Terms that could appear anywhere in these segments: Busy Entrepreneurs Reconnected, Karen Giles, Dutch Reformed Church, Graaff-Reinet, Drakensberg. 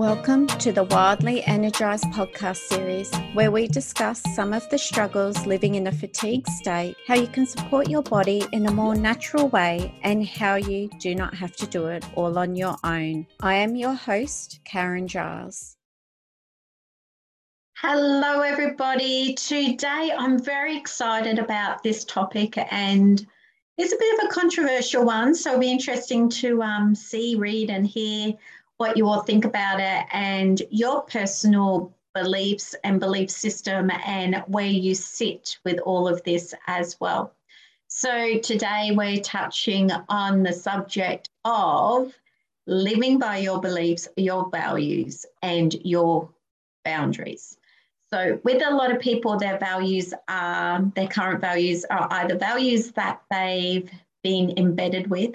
Welcome to the Wildly Energized podcast series, where we discuss some of the struggles living in a fatigued state, how you can support your body in a more natural way, and how you do not have to do it all on your own. I am your host, Karen Giles. Hello, everybody. Today, I'm very excited about this topic, and it's a bit of a controversial one, so it'll be interesting to see, read, and hear what you all think about it and your personal beliefs and belief system and where you sit with all of this as well. So today we're touching on the subject of living by your beliefs, your values and your boundaries. So with a lot of people, their current values are either values that they've been embedded with,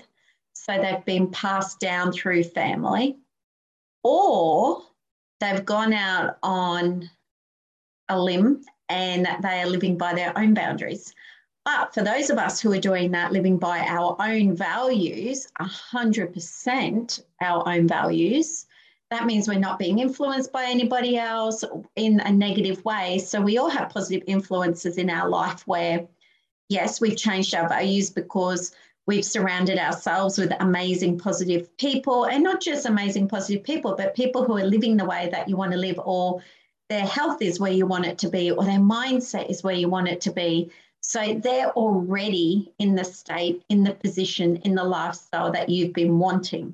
so they've been passed down through family, or they've gone out on a limb and they are living by their own boundaries. But for those of us who are doing that, living by our own values, 100% our own values, that means we're not being influenced by anybody else in a negative way. So we all have positive influences in our life where, yes, we've changed our values because we've surrounded ourselves with amazing, positive people, and not just amazing, positive people, but people who are living the way that you want to live, or their health is where you want it to be, or their mindset is where you want it to be. So they're already in the state, in the position, in the lifestyle that you've been wanting,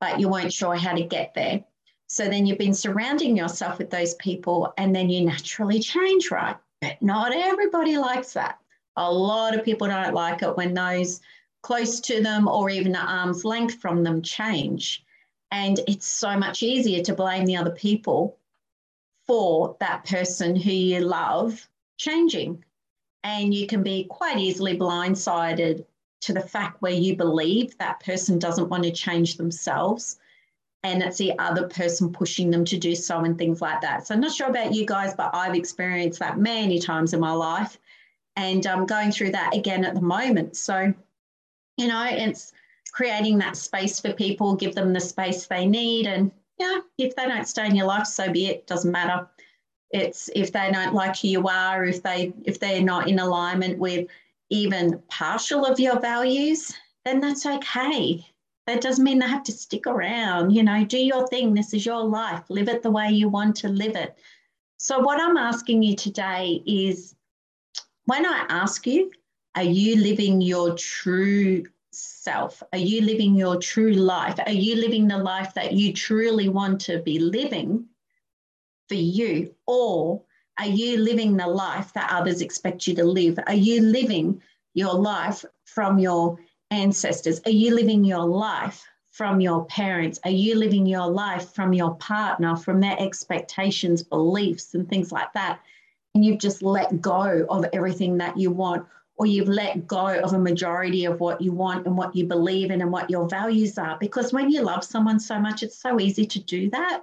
but you weren't sure how to get there. So then you've been surrounding yourself with those people, and then you naturally change, right? But not everybody likes that. A lot of people don't like it when those close to them or even at arm's length from them change. And it's so much easier to blame the other people for that person who you love changing. And you can be quite easily blindsided to the fact where you believe that person doesn't want to change themselves, and it's the other person pushing them to do so and things like that. So I'm not sure about you guys, but I've experienced that many times in my life, and I'm going through that again at the moment. So you know, it's creating that space for people, give them the space they need. And yeah, if they don't stay in your life, so be it, doesn't matter. It's if they don't like who you are, if they're not in alignment with even partial of your values, then that's okay. That doesn't mean they have to stick around, you know, do your thing. This is your life. Live it the way you want to live it. So what I'm asking you today is, when I ask you, are you living your true self? Are you living your true life? Are you living the life that you truly want to be living for you? Or are you living the life that others expect you to live? Are you living your life from your ancestors? Are you living your life from your parents? Are you living your life from your partner, from their expectations, beliefs, and things like that? And you've just let go of everything that you want, or you've let go of a majority of what you want and what you believe in and what your values are. Because when you love someone so much, it's so easy to do that.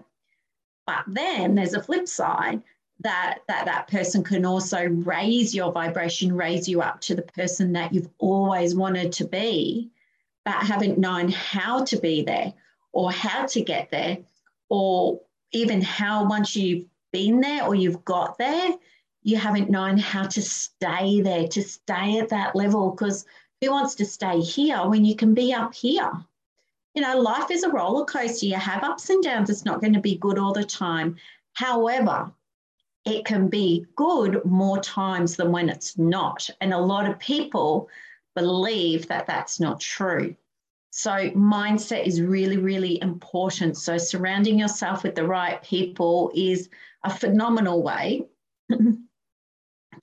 But then there's a flip side that person can also raise your vibration, raise you up to the person that you've always wanted to be, but haven't known how to be there or how to get there, or even how once you've been there or you've got there, you haven't known how to stay there, to stay at that level, because who wants to stay here when you can be up here? You know, life is a roller coaster. You have ups and downs. It's not going to be good all the time. However, it can be good more times than when it's not. And a lot of people believe that that's not true. So mindset is really, really important. So surrounding yourself with the right people is a phenomenal way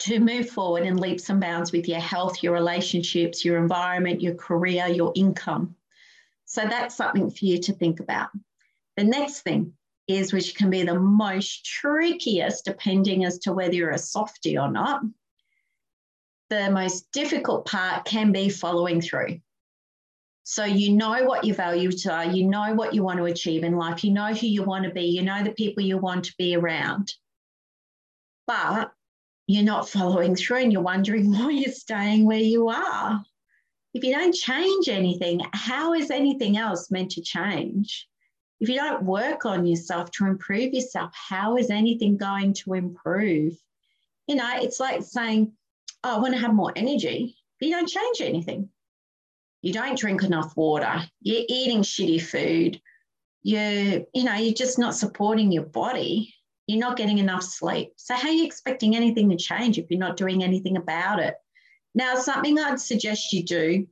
to move forward in leaps and bounds with your health, your relationships, your environment, your career, your income. So that's something for you to think about. The next thing is, which can be the most trickiest, depending as to whether you're a softie or not, the most difficult part can be following through. So you know what your values are, you know what you want to achieve in life, you know who you want to be, you know the people you want to be around, but you're not following through, and you're wondering why you're staying where you are. If you don't change anything, how is anything else meant to change? If you don't work on yourself to improve yourself, how is anything going to improve? You know, it's like saying, oh, I want to have more energy, but you don't change anything. You don't drink enough water. You're eating shitty food. You're just not supporting your body. You're not getting enough sleep. So how are you expecting anything to change if you're not doing anything about it? Now, something I'd suggest you do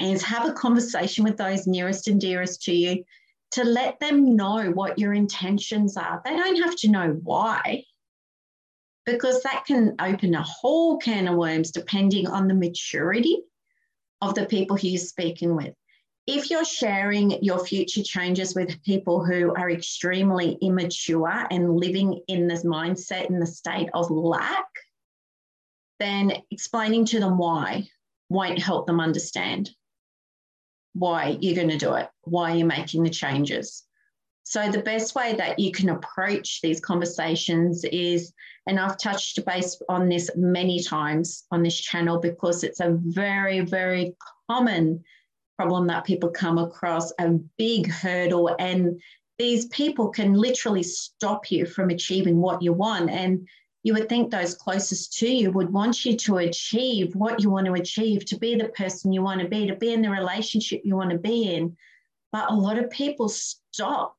is have a conversation with those nearest and dearest to you to let them know what your intentions are. They don't have to know why, because that can open a whole can of worms depending on the maturity of the people who you're speaking with. If you're sharing your future changes with people who are extremely immature and living in this mindset, in the state of lack, then explaining to them why won't help them understand why you're going to do it, why you're making the changes. So the best way that you can approach these conversations is, and I've touched base on this many times on this channel because it's a very, very common problem that people come across, a big hurdle, and these people can literally stop you from achieving what you want. And you would think those closest to you would want you to achieve what you want to achieve, to be the person you want to be in the relationship you want to be in. But a lot of people stop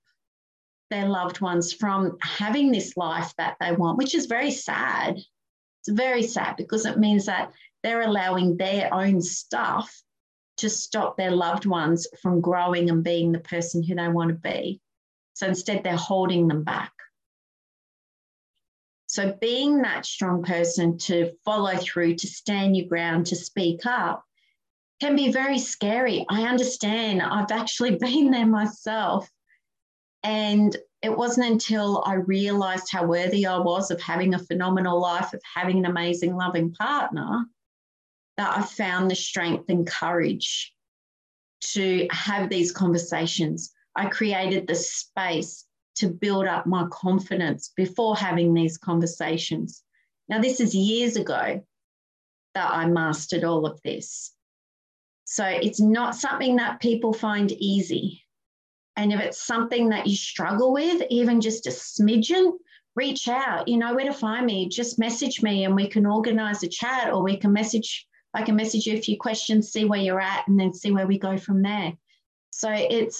their loved ones from having this life that they want, which is very sad. It's very sad because it means that they're allowing their own stuff to stop their loved ones from growing and being the person who they want to be. So instead, they're holding them back. So being that strong person to follow through, to stand your ground, to speak up can be very scary. I understand. I've actually been there myself. And it wasn't until I realized how worthy I was of having a phenomenal life, of having an amazing, loving partner, that I found the strength and courage to have these conversations. I created the space to build up my confidence before having these conversations. Now, this is years ago that I mastered all of this. So it's not something that people find easy. And if it's something that you struggle with, even just a smidgen, reach out. You know where to find me. Just message me and we can organise a chat, or we can message. I can message you a few questions, see where you're at, and then see where we go from there. So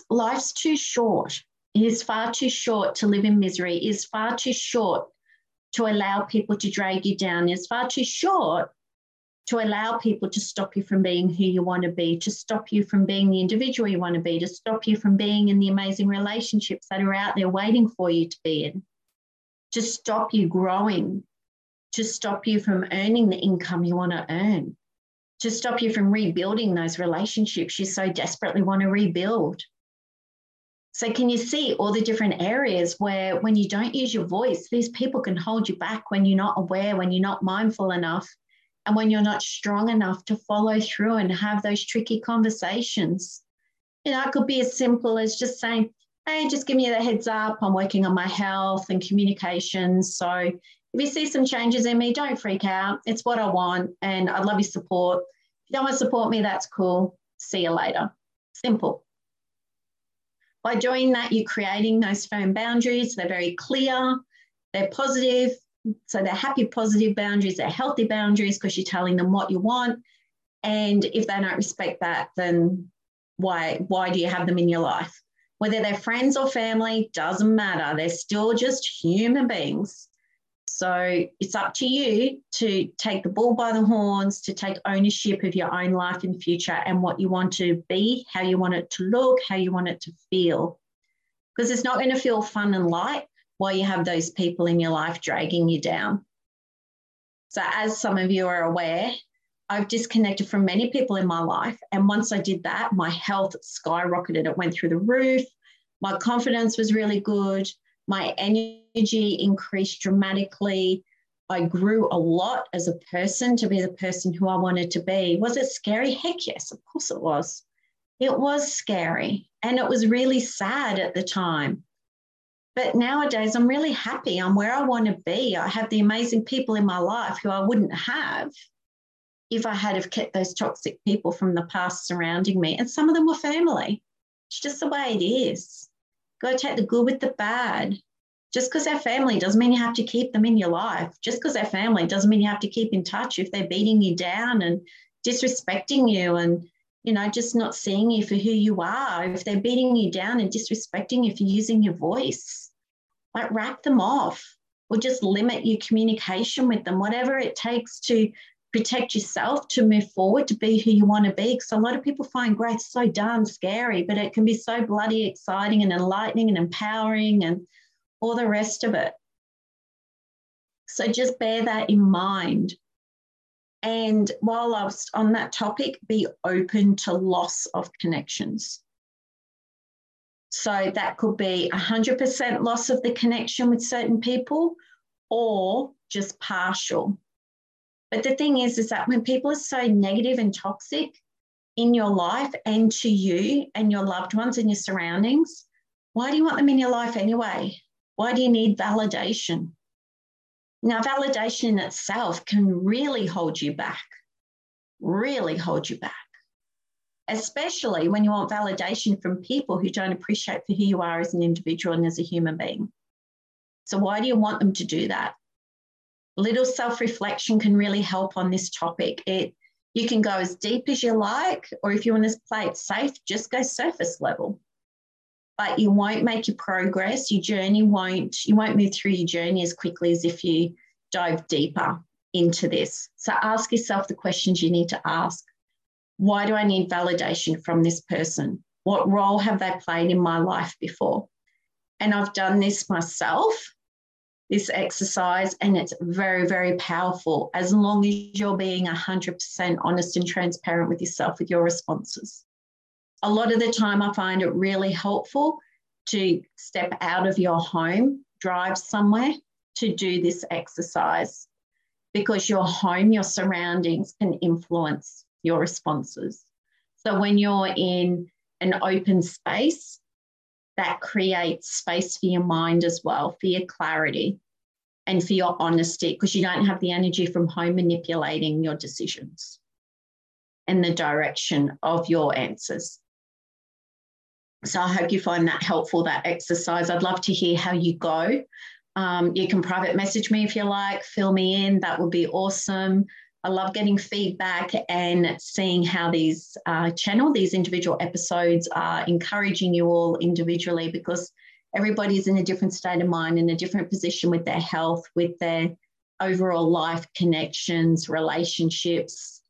life's too short. It is far too short to live in misery. It is far too short to allow people to drag you down. It is far too short to allow people to stop you from being who you want to be, to stop you from being the individual you want to be, to stop you from being in the amazing relationships that are out there waiting for you to be in, to stop you growing, to stop you from earning the income you want to earn, to stop you from rebuilding those relationships you so desperately want to rebuild. So can you see all the different areas where when you don't use your voice, these people can hold you back when you're not aware, when you're not mindful enough, and when you're not strong enough to follow through and have those tricky conversations? You know, it could be as simple as just saying, hey, just give me the heads up. I'm working on my health and communications. So if you see some changes in me, don't freak out. It's what I want and I'd love your support. If you don't want to support me, that's cool. See you later. Simple. By doing that, you're creating those firm boundaries. They're very clear. They're positive. So they're happy, positive boundaries. They're healthy boundaries because you're telling them what you want. And if they don't respect that, then why do you have them in your life? Whether they're friends or family, doesn't matter. They're still just human beings. So it's up to you to take the bull by the horns, to take ownership of your own life and future and what you want to be, how you want it to look, how you want it to feel. Because it's not going to feel fun and light while you have those people in your life dragging you down. So as some of you are aware, I've disconnected from many people in my life. And once I did that, my health skyrocketed. It went through the roof. My confidence was really good. My energy increased dramatically. I grew a lot as a person to be the person who I wanted to be. Was it scary? Heck yes, of course it was. It was scary and it was really sad at the time. But nowadays I'm really happy. I'm where I want to be. I have the amazing people in my life who I wouldn't have if I had have kept those toxic people from the past surrounding me. And some of them were family. It's just the way it is. Go take the good with the bad. Just because they're family doesn't mean you have to keep them in your life. Just because they're family doesn't mean you have to keep in touch if they're beating you down and disrespecting you and, you know, just not seeing you for who you are. If they're beating you down and disrespecting you for using your voice, like rack them off or just limit your communication with them, whatever it takes to protect yourself, to move forward, to be who you want to be. Because a lot of people find growth so darn scary, but it can be so bloody exciting and enlightening and empowering and all the rest of it. So just bear that in mind. And while I was on that topic, be open to loss of connections. So that could be 100% loss of the connection with certain people or just partial. But the thing is that when people are so negative and toxic in your life and to you and your loved ones and your surroundings, why do you want them in your life anyway? Why do you need validation? Now, validation in itself can really hold you back, especially when you want validation from people who don't appreciate for who you are as an individual and as a human being. So why do you want them to do that? A little self-reflection can really help on this topic. You can go as deep as you like, or if you want to play it safe, just go surface level. But you won't make your progress, your journey won't, you won't move through your journey as quickly as if you dive deeper into this. So ask yourself the questions you need to ask. Why do I need validation from this person? What role have they played in my life before? And I've done this myself, this exercise, and it's very, very powerful as long as you're being 100% honest and transparent with yourself, with your responses. A lot of the time I find it really helpful to step out of your home, drive somewhere to do this exercise, because your home, your surroundings can influence your responses. So when you're in an open space, that creates space for your mind as well, for your clarity and for your honesty, because you don't have the energy from home manipulating your decisions and the direction of your answers. So I hope you find that helpful, that exercise. I'd love to hear how you go. You can private message me if you like, fill me in, that would be awesome. I love getting feedback and seeing how these these individual episodes are encouraging you all individually, because everybody's in a different state of mind, in a different position with their health, with their overall life, connections, relationships,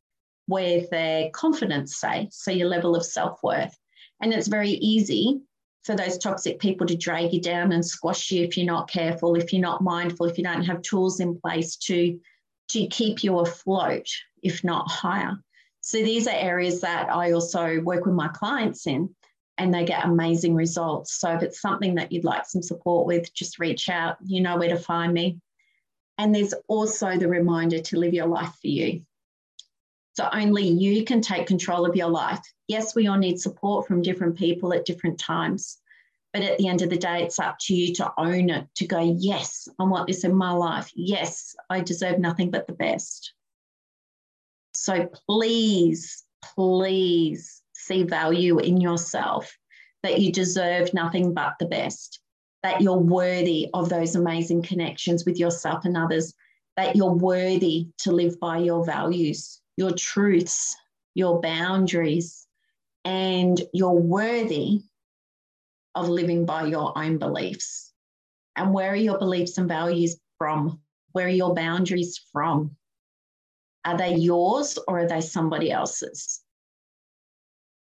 where their confidence stays, so your level of self-worth. And it's very easy for those toxic people to drag you down and squash you if you're not careful, if you're not mindful, if you don't have tools in place to keep you afloat, if not higher. So these are areas that I also work with my clients in, and they get amazing results. So if it's something that you'd like some support with, just reach out. You know where to find me. And there's also the reminder to live your life for you. So only you can take control of your life. Yes, we all need support from different people at different times, but at the end of the day, it's up to you to own it, to go, yes, I want this in my life. Yes, I deserve nothing but the best. So please, please see value in yourself, that you deserve nothing but the best, that you're worthy of those amazing connections with yourself and others, that you're worthy to live by your values, your truths, your boundaries, and you're worthy of living by your own beliefs. And where are your beliefs and values from? Where are your boundaries from? Are they yours or are they somebody else's?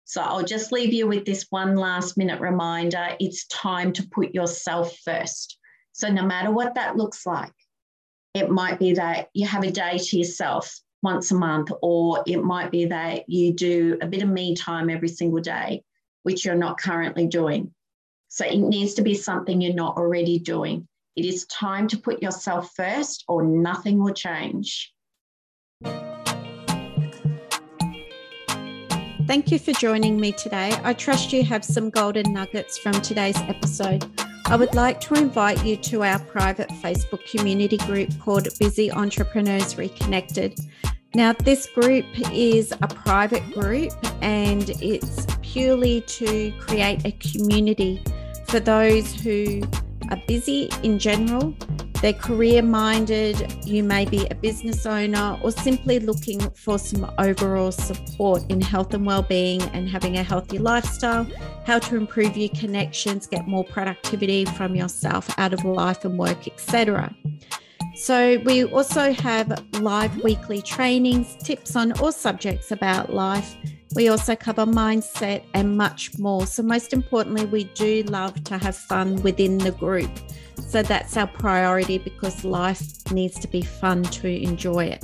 So I'll just leave you with this one last minute reminder. It's time to put yourself first. So no matter what that looks like, it might be that you have a day to yourself once a month, or it might be that you do a bit of me time every single day, which you're not currently doing. So it needs to be something you're not already doing. It is time to put yourself first, or nothing will change. Thank you for joining me today. I trust you have some golden nuggets from today's episode. I would like to invite you to our private Facebook community group called Busy Entrepreneurs Reconnected. Now, this group is a private group and it's purely to create a community for those who are busy in general, they're career-minded, you may be a business owner, or simply looking for some overall support in health and well-being and having a healthy lifestyle, how to improve your connections, get more productivity from yourself out of life and work, etc. So we also have live weekly trainings, tips on all subjects about life. We also cover mindset and much more. So most importantly, we do love to have fun within the group. So that's our priority because life needs to be fun to enjoy it.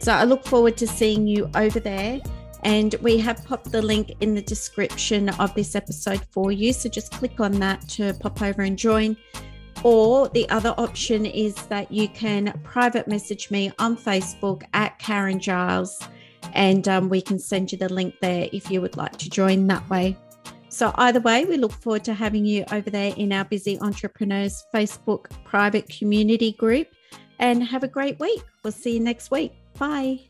So I look forward to seeing you over there. And we have popped the link in the description of this episode for you. So just click on that to pop over and join. Or the other option is that you can private message me on Facebook at Karen Giles, and we can send you the link there if you would like to join that way. So either way, we look forward to having you over there in our Busy Entrepreneurs Facebook private community group, and have a great week. We'll see you next week. Bye.